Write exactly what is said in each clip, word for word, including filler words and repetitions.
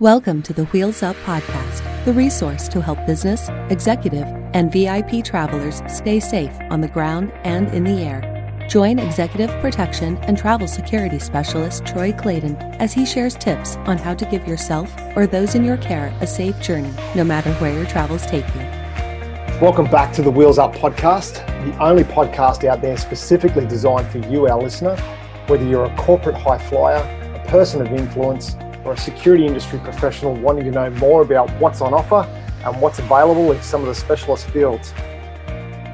Welcome to the Wheels Up Podcast, the resource to help business, executive, and V I P travelers stay safe on the ground and in the air. Join Executive Protection and Travel Security Specialist Troy Clayton as he shares tips on how to give yourself or those in your care a safe journey, no matter where your travels take you. Welcome back to the Wheels Up Podcast, the only podcast out there specifically designed for you, our listener, whether you're a corporate high flyer, a person of influence, or a security industry professional wanting to know more about what's on offer and what's available in some of the specialist fields.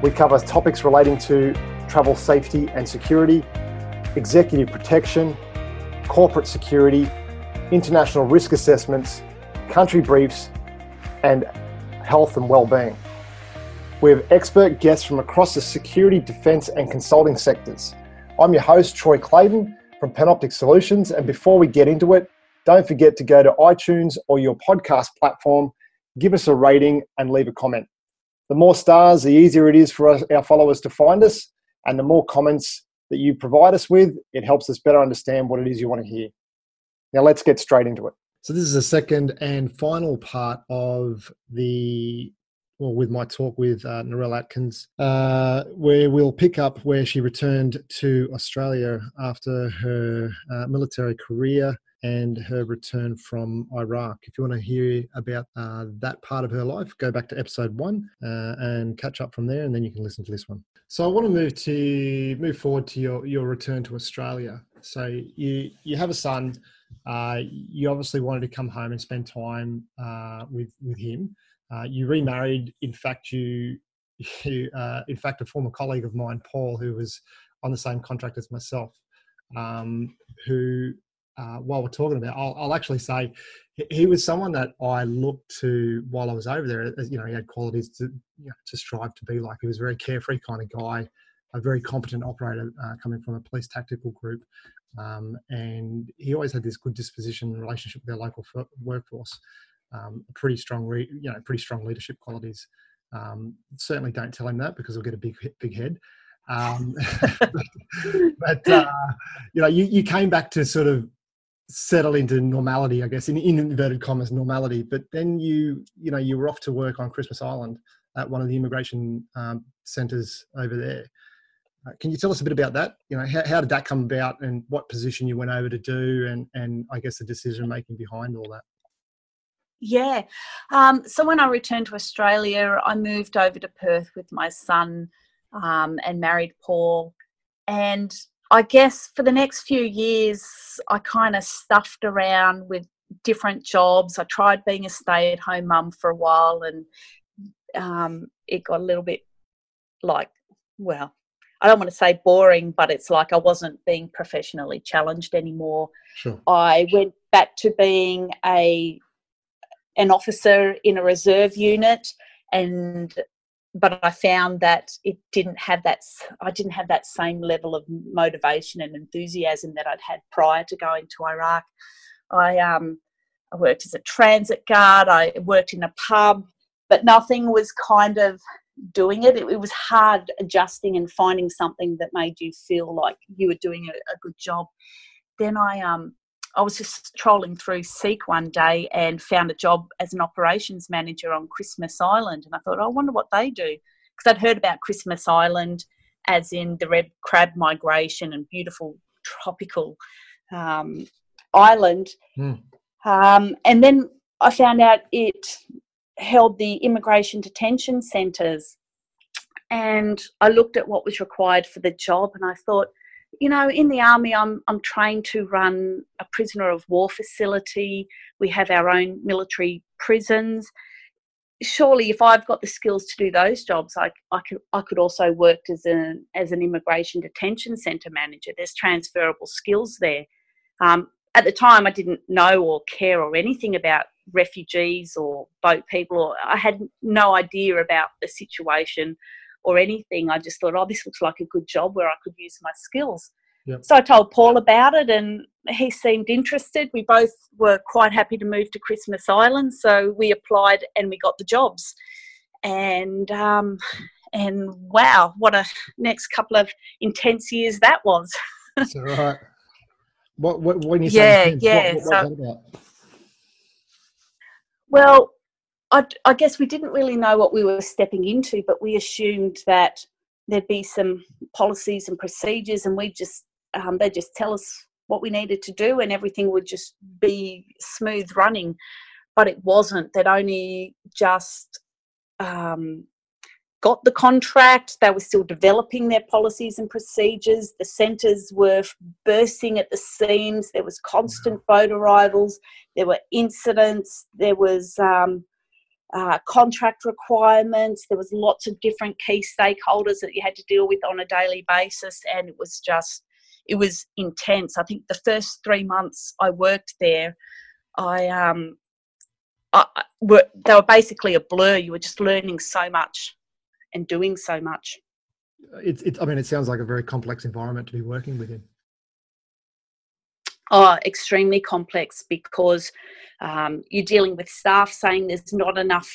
We cover topics relating to travel safety and security, executive protection, corporate security, international risk assessments, country briefs, and health and well-being. We have expert guests from across the security, defence and consulting sectors. I'm your host, Troy Clayton from Panoptic Solutions, and before we get into it, don't forget to go to iTunes or your podcast platform, give us a rating and leave a comment. The more stars, the easier it is for us, our followers to find us, and the more comments that you provide us with, it helps us better understand what it is you want to hear. Now let's get straight into it. So this is the second and final part of the, well, with my talk with uh, Narelle Atkins, uh, where we'll pick up where she returned to Australia after her uh, military career and her return from Iraq. If you want to hear about uh, that part of her life, go back to episode one uh, and catch up from there, and then you can listen to this one. So I want to move to move forward to your, your return to Australia. So you you have a son. Uh, you obviously wanted to come home and spend time uh, with with him. Uh, you remarried. In fact, you you uh, in fact a former colleague of mine, Paul, who was on the same contract as myself, um, who. Uh, while we're talking about, I'll, I'll actually say he was someone that I looked to while I was over there. You know, he had qualities to, you know, to strive to be like. He was a very carefree kind of guy, a very competent operator uh, coming from a police tactical group. Um, and he always had this good disposition and relationship with their local f- workforce. Um, pretty strong, re- you know, pretty strong leadership qualities. Um, certainly don't tell him that because he'll get a big, big head. Um, but, uh, you know, you, you came back to sort of settle into normality, I guess, in, in inverted commas, normality. But then you, you know, you were off to work on Christmas Island at one of the immigration um, centres over there. Uh, can you tell us a bit about that? You know, how, how did that come about, and what position you went over to do, and and I guess the decision making behind all that? Yeah. Um, so when I returned to Australia, I moved over to Perth with my son um, and married Paul, and I guess for the next few years, I kind of stuffed around with different jobs. I tried being a stay-at-home mum for a while, and um, it got a little bit like, well, I don't want to say boring, but it's like I wasn't being professionally challenged anymore. Sure. I went back to being a an officer in a reserve unit, and but I found that it didn't have that, I didn't have that same level of motivation and enthusiasm that I'd had prior to going to Iraq. I um, I worked as a transit guard, I worked in a pub, but nothing was kind of doing it. It, it was hard adjusting and finding something that made you feel like you were doing a, a good job. Then I, um, I was just trolling through SEEK one day and found a job as an operations manager on Christmas Island. And I thought, oh, I wonder what they do. Because I'd heard about Christmas Island as in the red crab migration and beautiful tropical um, island. Mm. Um, and then I found out it held the immigration detention centres. And I looked at what was required for the job, and I thought, you know, in the army, I'm I'm trained to run a prisoner of war facility. We have our own military prisons. Surely, if I've got the skills to do those jobs, I I could I could also work as an as an immigration detention centre manager. There's transferable skills there. Um, at the time, I didn't know or care or anything about refugees or boat people. Or I had no idea about the situation or anything. I just thought, oh, this looks like a good job where I could use my skills. Yep. So I told Paul about it, and he seemed interested. We both were quite happy to move to Christmas Island, so we applied and we got the jobs. And um, and wow, what a next couple of intense years that was. That's all right. What, what, when you say yeah, intense, yeah. What, what, what so, Well, I, I guess we didn't really know what we were stepping into, but we assumed that there'd be some policies and procedures, and we just um, they'd just tell us what we needed to do, and everything would just be smooth running. But it wasn't. They'd only just um, got the contract. They were still developing their policies and procedures. The centres were bursting at the seams. There was constant boat arrivals. There were incidents. There was um, uh, contract requirements. There was lots of different key stakeholders that you had to deal with on a daily basis, and it was just, it was intense. I think the first three months I worked there, I... Um, I, were, they were basically a blur. You were just learning so much and doing so much. It's, it, I mean, it sounds like a very complex environment to be working within. Oh, extremely complex, because um, you're dealing with staff saying there's not enough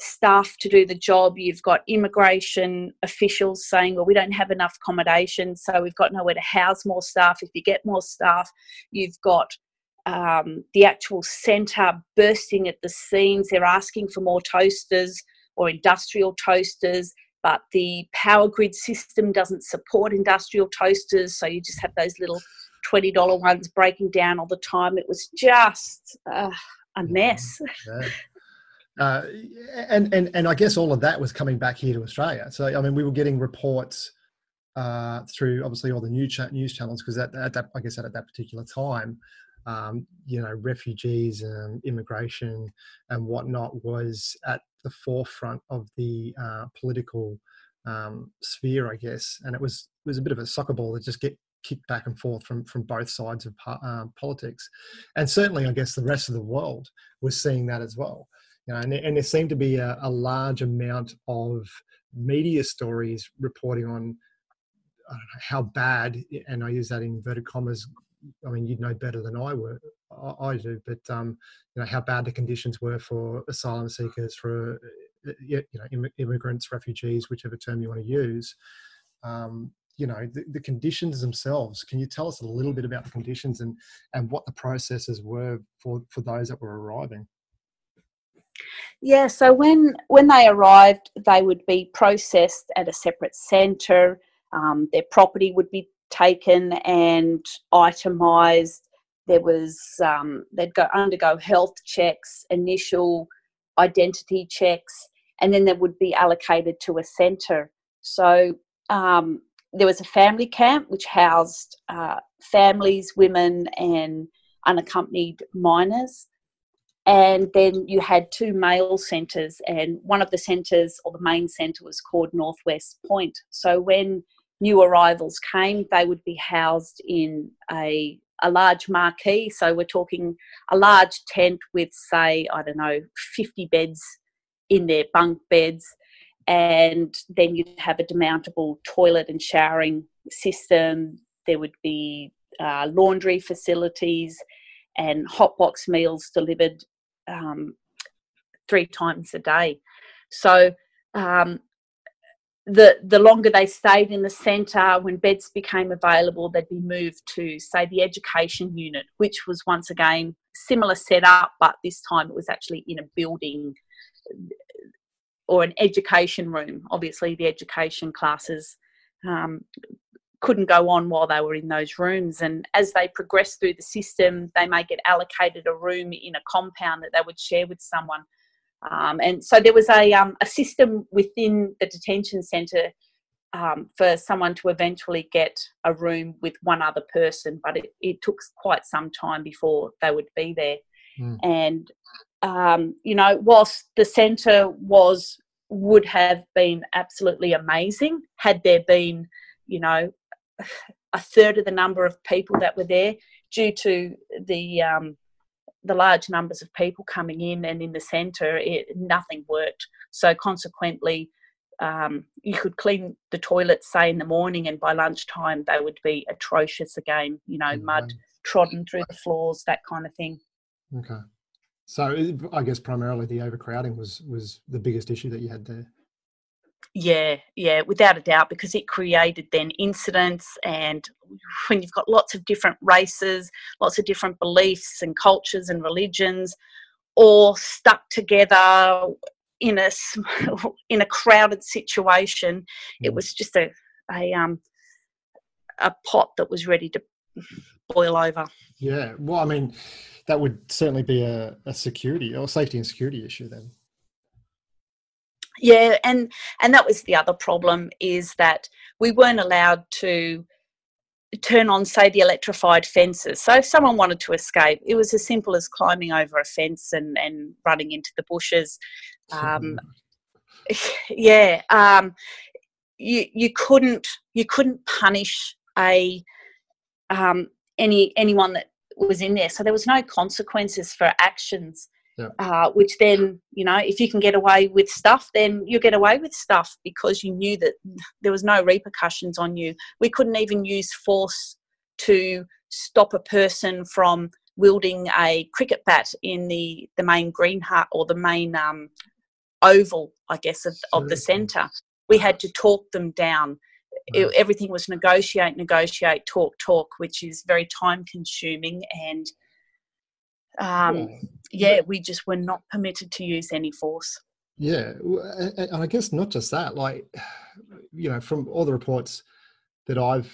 staff to do the job. You've got immigration officials saying, well, we don't have enough accommodation, so we've got nowhere to house more staff. If you get more staff, you've got... Um, the actual centre bursting at the seams. They're asking for more toasters or industrial toasters, but the power grid system doesn't support industrial toasters, so you just have those little twenty dollar ones breaking down all the time. It was just uh, a mess. Yeah. uh, and, and, and I guess all of that was coming back here to Australia. So, I mean, we were getting reports uh, through, obviously, all the new cha- news channels, because at, at that, like I said, at that particular time, Um, you know, refugees and immigration and whatnot was at the forefront of the uh, political um, sphere, I guess. And it was it was a bit of a soccer ball that just get kicked back and forth from, from both sides of uh, politics. And certainly, I guess, the rest of the world was seeing that as well. You know, and, and there seemed to be a, a large amount of media stories reporting on, I don't know, how bad, and I use that in inverted commas, I mean, you'd know better than I were, I do, but, um, you know, how bad the conditions were for asylum seekers, for, you know, immigrants, refugees, whichever term you want to use. Um, you know, the, the conditions themselves. Can you tell us a little bit about the conditions and, and what the processes were for, for those that were arriving? Yeah, so when, when they arrived, they would be processed at a separate centre. Um, their property would be taken and itemised. There was um, they'd go undergo health checks, initial identity checks, and then they would be allocated to a centre. So um, there was a family camp which housed uh, families, women, and unaccompanied minors. And then you had two male centres, and one of the centres, or the main centre, was called Northwest Point. So when new arrivals came, they would be housed in a a large marquee. So we're talking a large tent with, say, I don't know, fifty beds in there, bunk beds, and then you'd have a demountable toilet and showering system. There would be uh, laundry facilities and hotbox meals delivered um, three times a day. So... Um, The, the longer they stayed in the centre, when beds became available, they'd be moved to, say, the education unit, which was once again similar setup, but this time it was actually in a building or an education room. Obviously, the education classes um, couldn't go on while they were in those rooms. And as they progressed through the system, they may get allocated a room in a compound that they would share with someone. Um, and so there was a, um, a system within the detention centre um, for someone to eventually get a room with one other person, but it, it took quite some time before they would be there. Mm. And, um, you know, whilst the centre was would have been absolutely amazing had there been, you know, a third of the number of people that were there, due to the... Um, the large numbers of people coming in and in the centre, it, nothing worked. So consequently, um, you could clean the toilets, say, in the morning, and by lunchtime they would be atrocious again, you know, mm-hmm. mud trodden through the floors, that kind of thing. Okay. So it, I guess primarily the overcrowding was, was the biggest issue that you had there. Yeah, yeah, without a doubt, because it created then incidents, and when you've got lots of different races, lots of different beliefs and cultures and religions, or stuck together in a in a crowded situation. It was just a a um a pot that was ready to boil over. Yeah, well, I mean, that would certainly be a, a security or safety and security issue then. Yeah, and and that was the other problem, is that we weren't allowed to turn on, say, the electrified fences. So if someone wanted to escape, it was as simple as climbing over a fence and, and running into the bushes. Um, yeah, um, you you couldn't you couldn't punish a um, any anyone that was in there. So there was no consequences for actions. Yeah. Uh, which then, you know, if you can get away with stuff, then you get away with stuff, because you knew that there was no repercussions on you. We couldn't even use force to stop a person from wielding a cricket bat in the, the main green hut, or the main um, oval, I guess, of, of the centre. We had to talk them down. Right. It, everything was negotiate, negotiate, talk, talk, which is very time-consuming, and Um, yeah, we just were not permitted to use any force. Yeah, and I guess not just that, like, you know, from all the reports that I've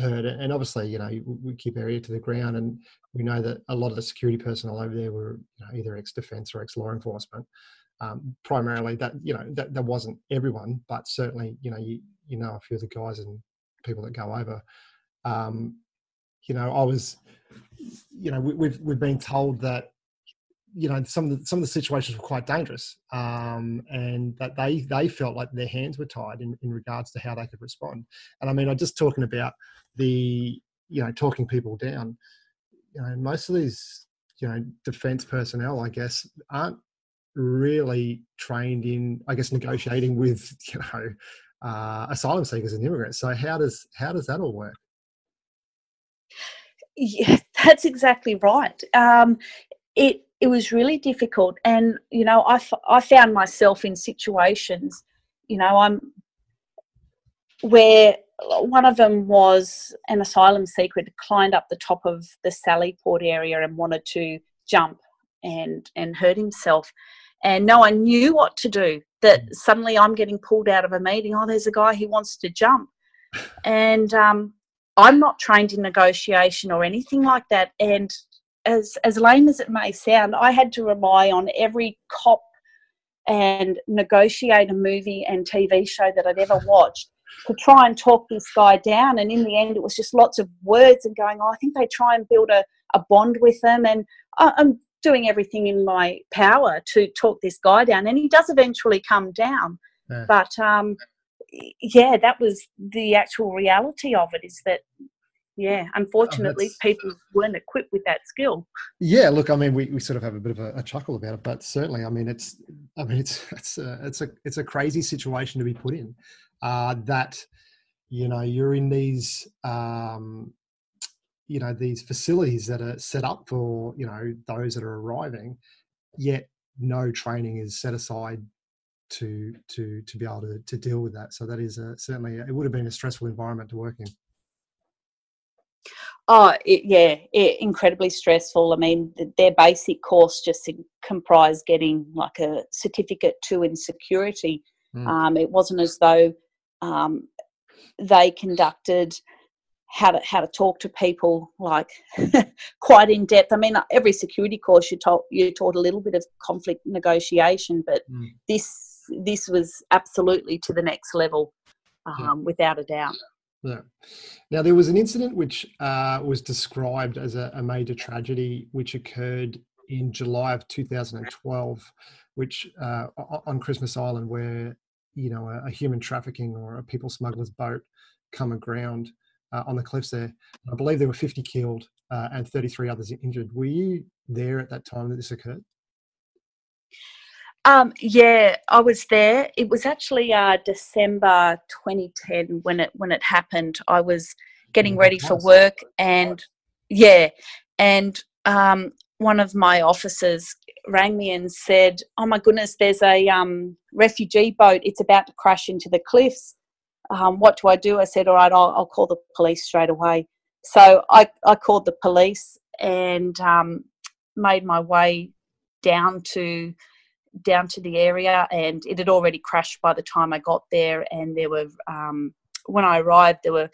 heard, and obviously, you know, we keep our ear to the ground, and we know that a lot of the security personnel over there were, you know, either ex-defence or ex-law enforcement. Um, primarily that, you know, that, that wasn't everyone, but certainly, you know, you, you know, a few of the guys and people that go over. Um, you know, I was... you know, we, we've we've been told that, you know, some of the some of the situations were quite dangerous, um, and that they they felt like their hands were tied in, in regards to how they could respond. And I mean, I'm just talking about the, you know, talking people down. You know, most of these, you know, defence personnel, I guess, aren't really trained in, I guess, negotiating with, you know, uh, asylum seekers and immigrants. So how does how does that all work? Yeah, that's exactly right. Um, it it was really difficult, and you know, I, f I found myself in situations, you know, I'm where one of them was an asylum seeker who climbed up the top of the Sallyport area and wanted to jump and and hurt himself, and no one knew what to do. That suddenly I'm getting pulled out of a meeting. Oh, there's a guy who wants to jump, and um, I'm not trained in negotiation or anything like that. And as as lame as it may sound, I had to rely on every cop and negotiator movie and T V show that I'd ever watched to try and talk this guy down. And in the end, it was just lots of words and going, oh, I think they try and build a, a bond with them. And I, I'm doing everything in my power to talk this guy down. And he does eventually come down. Yeah. But... Um, yeah, that was the actual reality of it, is that, yeah, unfortunately, oh, people weren't equipped with that skill. Yeah, look, I mean, we, we sort of have a bit of a, a chuckle about it, but certainly, I mean, it's, I mean, it's, it's a, it's a, it's a crazy situation to be put in, uh, that, you know, you're in these, um, you know, these facilities that are set up for, you know, those that are arriving, yet no training is set aside to to to be able to, to deal with that. So that is a, certainly it would have been a stressful environment to work in. Oh, it, yeah, it, incredibly stressful. I mean, the, their basic course just comprised getting like a certificate two in security. Mm. Um, it wasn't as though um, they conducted how to how to talk to people like quite in depth. I mean, every security course you taught you taught a little bit of conflict negotiation, but mm. this. This was absolutely to the next level, um, yeah. without a doubt. Yeah. Now, there was an incident which uh, was described as a, a major tragedy, which occurred in July of two thousand twelve, which uh, on Christmas Island, where, you know, a, a human trafficking or a people smuggler's boat come aground uh, on the cliffs there. I believe there were fifty killed uh, and thirty-three others injured. Were you there at that time that this occurred? Um, yeah, I was there. It was actually uh, December twenty ten when it when it happened. I was getting ready for work, and yeah, and um, one of my officers rang me and said, "Oh my goodness, there's a um, refugee boat. It's about to crash into the cliffs. Um, what do I do?" I said, "All right, I'll, I'll call the police straight away." So I I called the police and um, made my way down to down to the area, and it had already crashed by the time I got there. And there were um, when I arrived, there were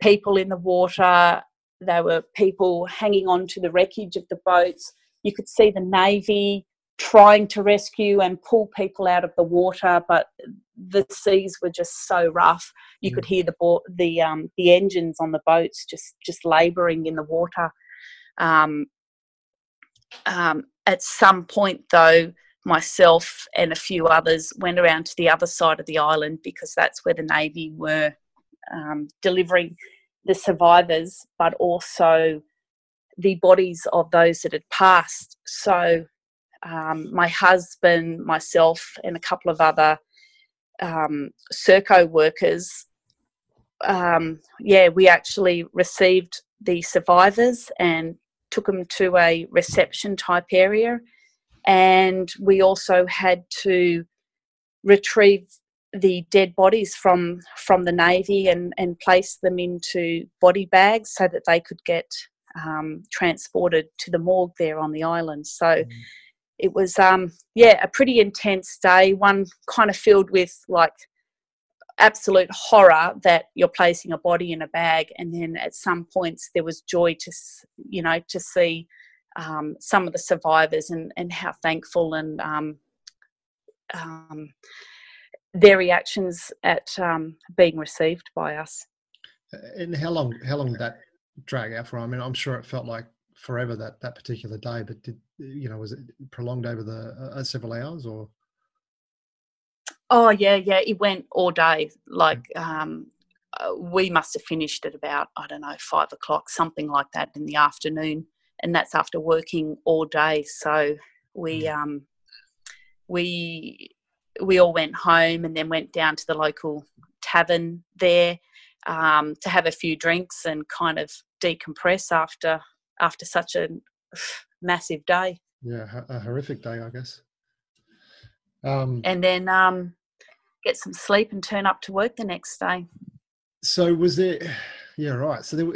people in the water. There were people hanging on to the wreckage of the boats. You could see the Navy trying to rescue and pull people out of the water, but the seas were just so rough. You mm. could hear the bo- the um, the engines on the boats just just labouring in the water. Um, um, at some point, though, myself and a few others went around to the other side of the island, because that's where the Navy were um, delivering the survivors, but also the bodies of those that had passed. So um, my husband, myself, and a couple of other um, Serco workers, um, yeah, we actually received the survivors and took them to a reception type area. And we also had to retrieve the dead bodies from from the Navy and, and place them into body bags so that they could get um, transported to the morgue there on the island. So mm. it was, um, yeah, a pretty intense day, one kind of filled with, like, absolute horror that you're placing a body in a bag, and then at some points there was joy to, you know, to see um, some of the survivors and, and how thankful and um, um their reactions at um, being received by us. And how long how long did that drag out for? I mean, I'm sure it felt like forever that, that particular day, but did, you know, was it prolonged over the uh, several hours or? Oh, yeah, yeah, it went all day. Like um, we must have finished at about, I don't know, five o'clock, something like that in the afternoon, and that's after working all day. So we um, we... we all went home and then went down to the local tavern there um, to have a few drinks and kind of decompress after after such a massive day. Yeah, a horrific day, I guess. Um, and then um, get some sleep and turn up to work the next day. So was there, yeah, right. So there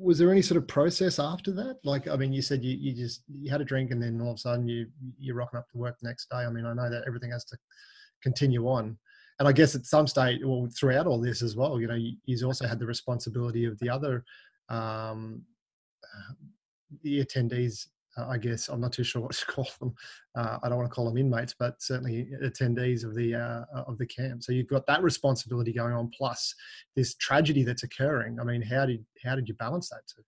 was there any sort of process after that? Like, I mean, you said you, you just, you had a drink and then all of a sudden you, you're rocking up to work the next day. I mean, I know that everything has to continue on. And I guess at some stage, well, throughout all this as well, you know, you, you've also had the responsibility of the other, um, uh, the attendees, uh, I guess, I'm not too sure what to call them. Uh, I don't want to call them inmates, but certainly attendees of the, uh, of the camp. So you've got that responsibility going on, plus this tragedy that's occurring. I mean, how did, how did you balance that too?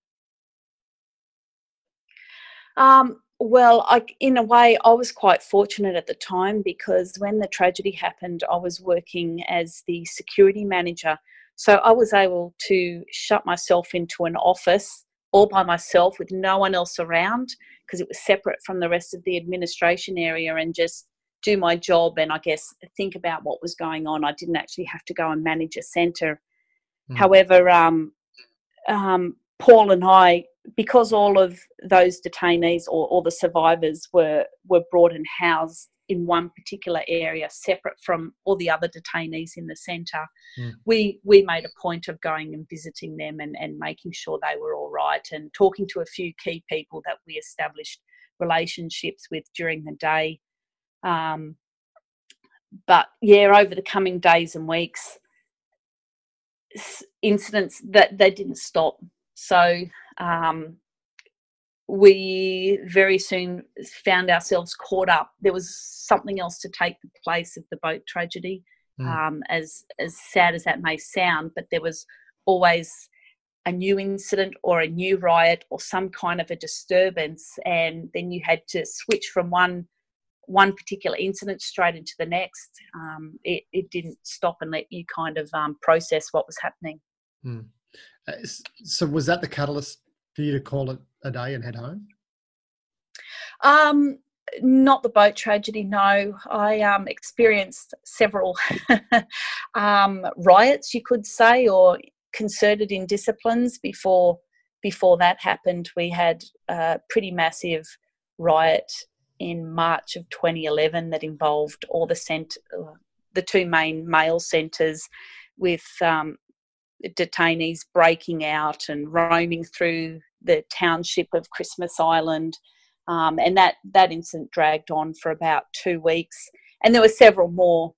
Um, well, I, in a way, I was quite fortunate at the time, because when the tragedy happened, I was working as the security manager. So I was able to shut myself into an office all by myself with no one else around, because it was separate from the rest of the administration area, and just do my job and, I guess, think about what was going on. I didn't actually have to go and manage a centre. Mm. However, um, um, Paul and I, because all of those detainees or all the survivors were, were brought and housed in one particular area separate from all the other detainees in the centre, mm. we we made a point of going and visiting them and, and making sure they were all right, and talking to a few key people that we established relationships with during the day. Um, but, yeah, over the coming days and weeks, incidents that they didn't stop. So um, we very soon found ourselves caught up. There was something else to take the place of the boat tragedy, mm. um, as as sad as that may sound, but there was always a new incident or a new riot or some kind of a disturbance, and then you had to switch from one one particular incident straight into the next. Um, it, it didn't stop and let you kind of um, process what was happening. Mm. So was that the catalyst for you to call it a day and head home? Um, not the boat tragedy, no. I um, experienced several um, riots, you could say, or concerted indisciplines before before that happened. We had a pretty massive riot in March of twenty eleven that involved all the cent- the two main mail centres with um, detainees breaking out and roaming through the township of Christmas Island, Um, and that, that incident dragged on for about two weeks. And there were several more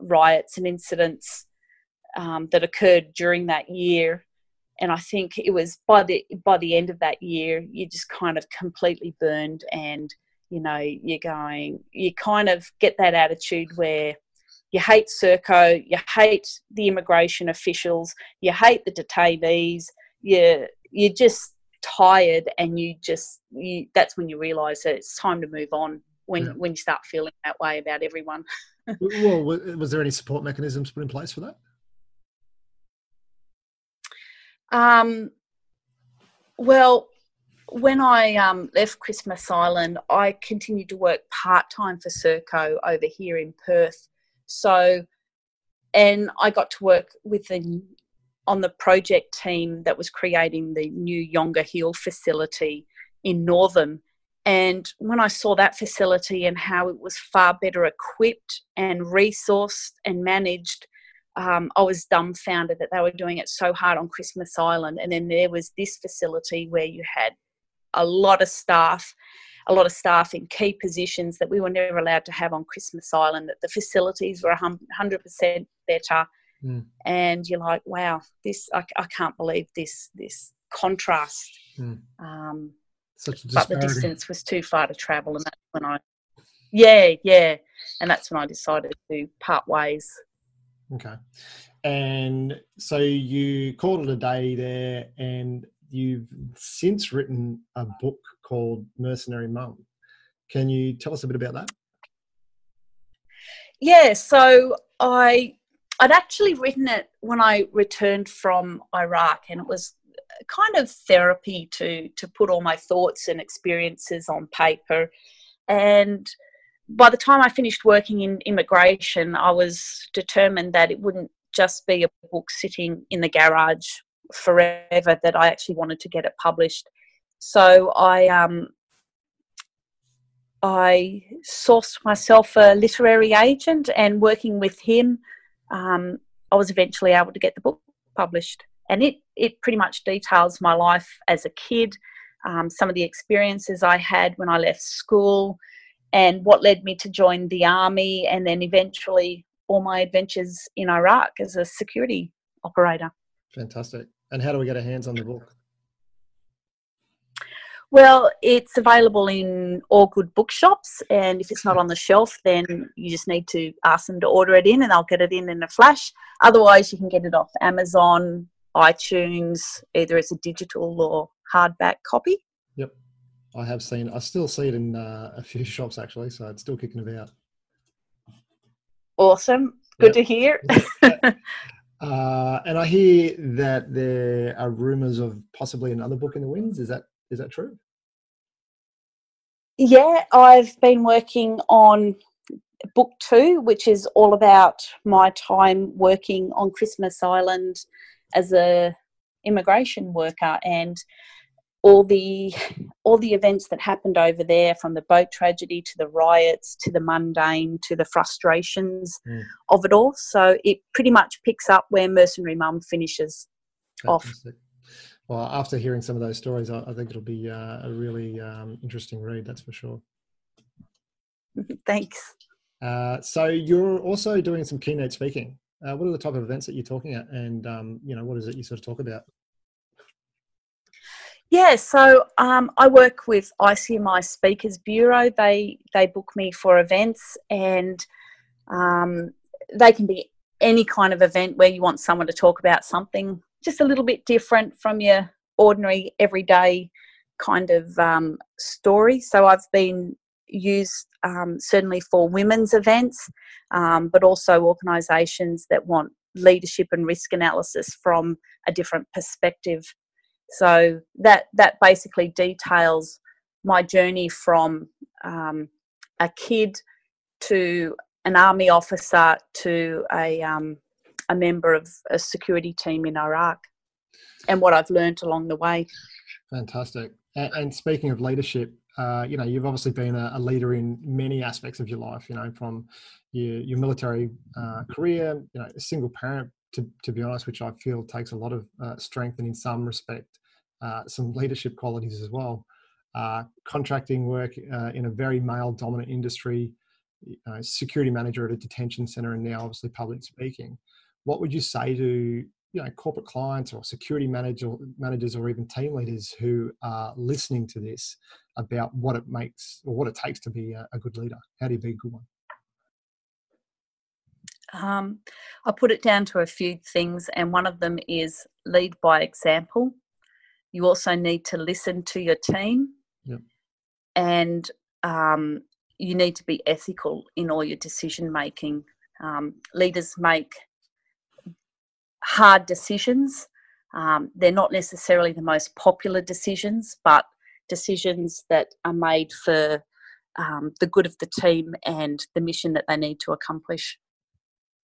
riots and incidents um, that occurred during that year. And I think it was by the by the end of that year, you just kind of completely burned, and, you know, you're going, you kind of get that attitude where you hate Serco, you hate the immigration officials, you hate the detainees, you, you're just tired, and you just, you, that's when you realise that it's time to move on, when, yeah. when you start feeling that way about everyone. Well, was there any support mechanisms put in place for that? Um, well, when I um, left Christmas Island, I continued to work part-time for Serco over here in Perth. So, and I got to work with the, on the project team that was creating the new Yonga Hill facility in Northern. And when I saw that facility and how it was far better equipped and resourced and managed, Um, I was dumbfounded that they were doing it so hard on Christmas Island. And then there was this facility where you had a lot of staff, a lot of staff in key positions that we were never allowed to have on Christmas Island, that the facilities were one hundred percent better. Mm. And you're like, wow, this, I, I can't believe this, this contrast. Mm. Um, Such a disparity. But the distance was too far to travel. And that's when I, yeah, yeah. And that's when I decided to part ways. Okay. And so you called it a day there, and you've since written a book called Mercenary Mum. Can you tell us a bit about that? Yeah, so I, I'd actually written it when I returned from Iraq, and it was kind of therapy to, to put all my thoughts and experiences on paper. And by the time I finished working in immigration, I was determined that it wouldn't just be a book sitting in the garage forever, that I actually wanted to get it published. So I um, I sourced myself a literary agent, and working with him, um, I was eventually able to get the book published. And it, it pretty much details my life as a kid, um, some of the experiences I had when I left school, and what led me to join the army, and then eventually all my adventures in Iraq as a security operator. Fantastic. And how do we get our hands on the book? Well, it's available in all good bookshops, and if it's not on the shelf, then you just need to ask them to order it in, and I'll get it in in a flash. Otherwise, you can get it off Amazon, iTunes, either as a digital or hardback copy. Yep. I have seen, I still see it in uh, a few shops actually, so it's still kicking about. Awesome. Good yep. to hear. uh, and I hear that there are rumours of possibly another book in the wings. Is that, is that true? Yeah, I've been working on book two, which is all about my time working on Christmas Island as a immigration worker, and all the all the events that happened over there, from the boat tragedy to the riots to the mundane to the frustrations mm. of it all. So it pretty much picks up where Mercenary Mum finishes Fantastic. off. Well, after hearing some of those stories, I, I think it'll be uh, a really um, interesting read, that's for sure. Thanks. Uh, so you're also doing some keynote speaking. Uh, what are the type of events that you're talking at, and um, you know, what is it you sort of talk about? Yeah, so um, I work with I C M I Speakers Bureau. They they book me for events, and um, they can be any kind of event where you want someone to talk about something just a little bit different from your ordinary everyday kind of um, story. So I've been used um, certainly for women's events, um, but also organisations that want leadership and risk analysis from a different perspective. So that that basically details my journey from um, a kid to an army officer to a um, a member of a security team in Iraq, and what I've learned along the way. Fantastic. And, and speaking of leadership, uh, you know, you've obviously been a, a leader in many aspects of your life. You know, from your, your military uh, career, you know, a single parent. To, to be honest, which I feel takes a lot of uh, strength, and in some respect, uh, some leadership qualities as well. uh, contracting work uh, in a very male-dominant industry, uh, security manager at a detention centre, and now obviously public speaking. What would you say to you know, corporate clients or security manager, managers or even team leaders who are listening to this about what it makes or what it takes to be a, a good leader? How do you be a good one? Um, I put it down to a few things, and one of them is lead by example. You also need to listen to your team, yep. and um, you need to be ethical in all your decision making. Um, leaders make hard decisions. Um, they're not necessarily the most popular decisions, but decisions that are made for um, the good of the team and the mission that they need to accomplish.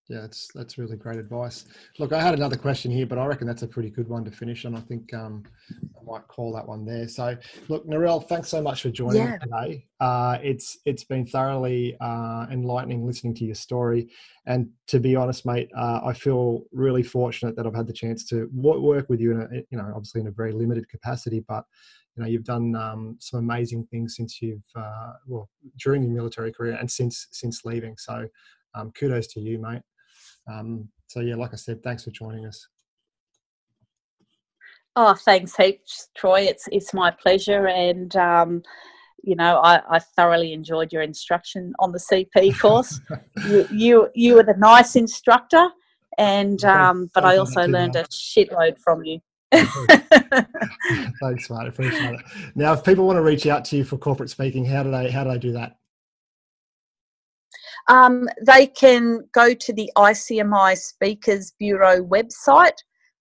Yeah, that's, that's really great advice. Look, I had another question here, but I reckon that's a pretty good one to finish on. I think um, I might call that one there. So, look, Narelle, thanks so much for joining yeah. us today. Uh, it's it's been thoroughly uh, enlightening listening to your story. And to be honest, mate, uh, I feel really fortunate that I've had the chance to work with you, in a, you know, obviously in a very limited capacity, but you know, you've done um, some amazing things since you've, uh, well, during your military career and since since leaving. So, um, kudos to you, mate. Um, so yeah, like I said, thanks for joining us. Oh, thanks heaps, Troy. It's it's my pleasure, and um, you know I, I thoroughly enjoyed your instruction on the C P course. you, you you were the nice instructor, and um, but I also learned a shitload from you. Thanks, mate. Appreciate it. Now, if people want to reach out to you for corporate speaking, how do they how do they do that? Um, they can go to the I C M I Speakers Bureau website.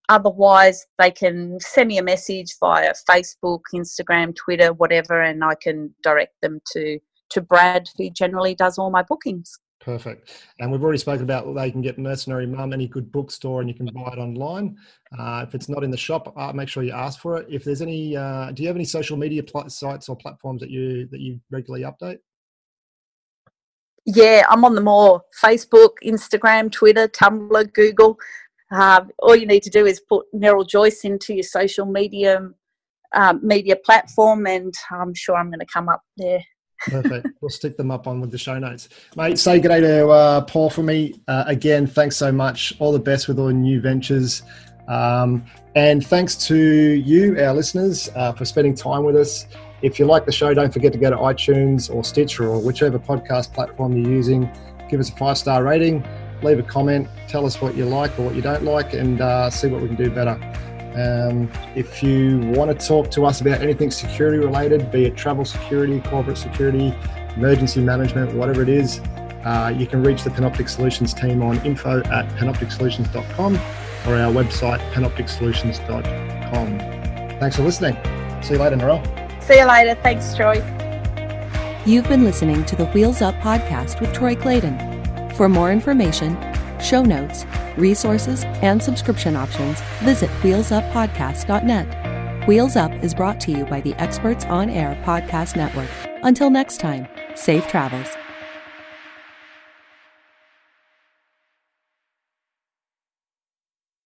Otherwise, they can send me a message via Facebook, Instagram, Twitter, whatever, and I can direct them to, to Brad, who generally does all my bookings. Perfect. And we've already spoken about they can get Mercenary Mum, any good bookstore, and you can buy it online. Uh, if it's not in the shop, uh, make sure you ask for it. If there's any, uh, do you have any social media pl- sites or platforms that you that you regularly update? Yeah, I'm on them all. Facebook, Instagram, Twitter, Tumblr, Google. Uh, all you need to do is put Neryl Joyce into your social media um, media platform, and I'm sure I'm going to come up there. Perfect. We'll stick them up on with the show notes. Mate, say good day to uh, Paul for me. Uh, again, thanks so much. All the best with all new ventures. Um, and thanks to you, our listeners, uh, for spending time with us. If you like the show, don't forget to go to iTunes or Stitcher or whichever podcast platform you're using. Give us a five-star rating, leave a comment, tell us what you like or what you don't like, and uh, see what we can do better. Um, if you want to talk to us about anything security related, be it travel security, corporate security, emergency management, whatever it is, uh, you can reach the Panoptic Solutions team on info at panoptic solutions dot com or our website, panoptic solutions dot com. Thanks for listening. See you later, Narelle. See you later. Thanks, Troy. You've been listening to the Wheels Up podcast with Troy Clayton. For more information, show notes, resources, and subscription options, visit wheels up podcast dot net. Wheels Up is brought to you by the Experts on Air Podcast Network. Until next time, safe travels.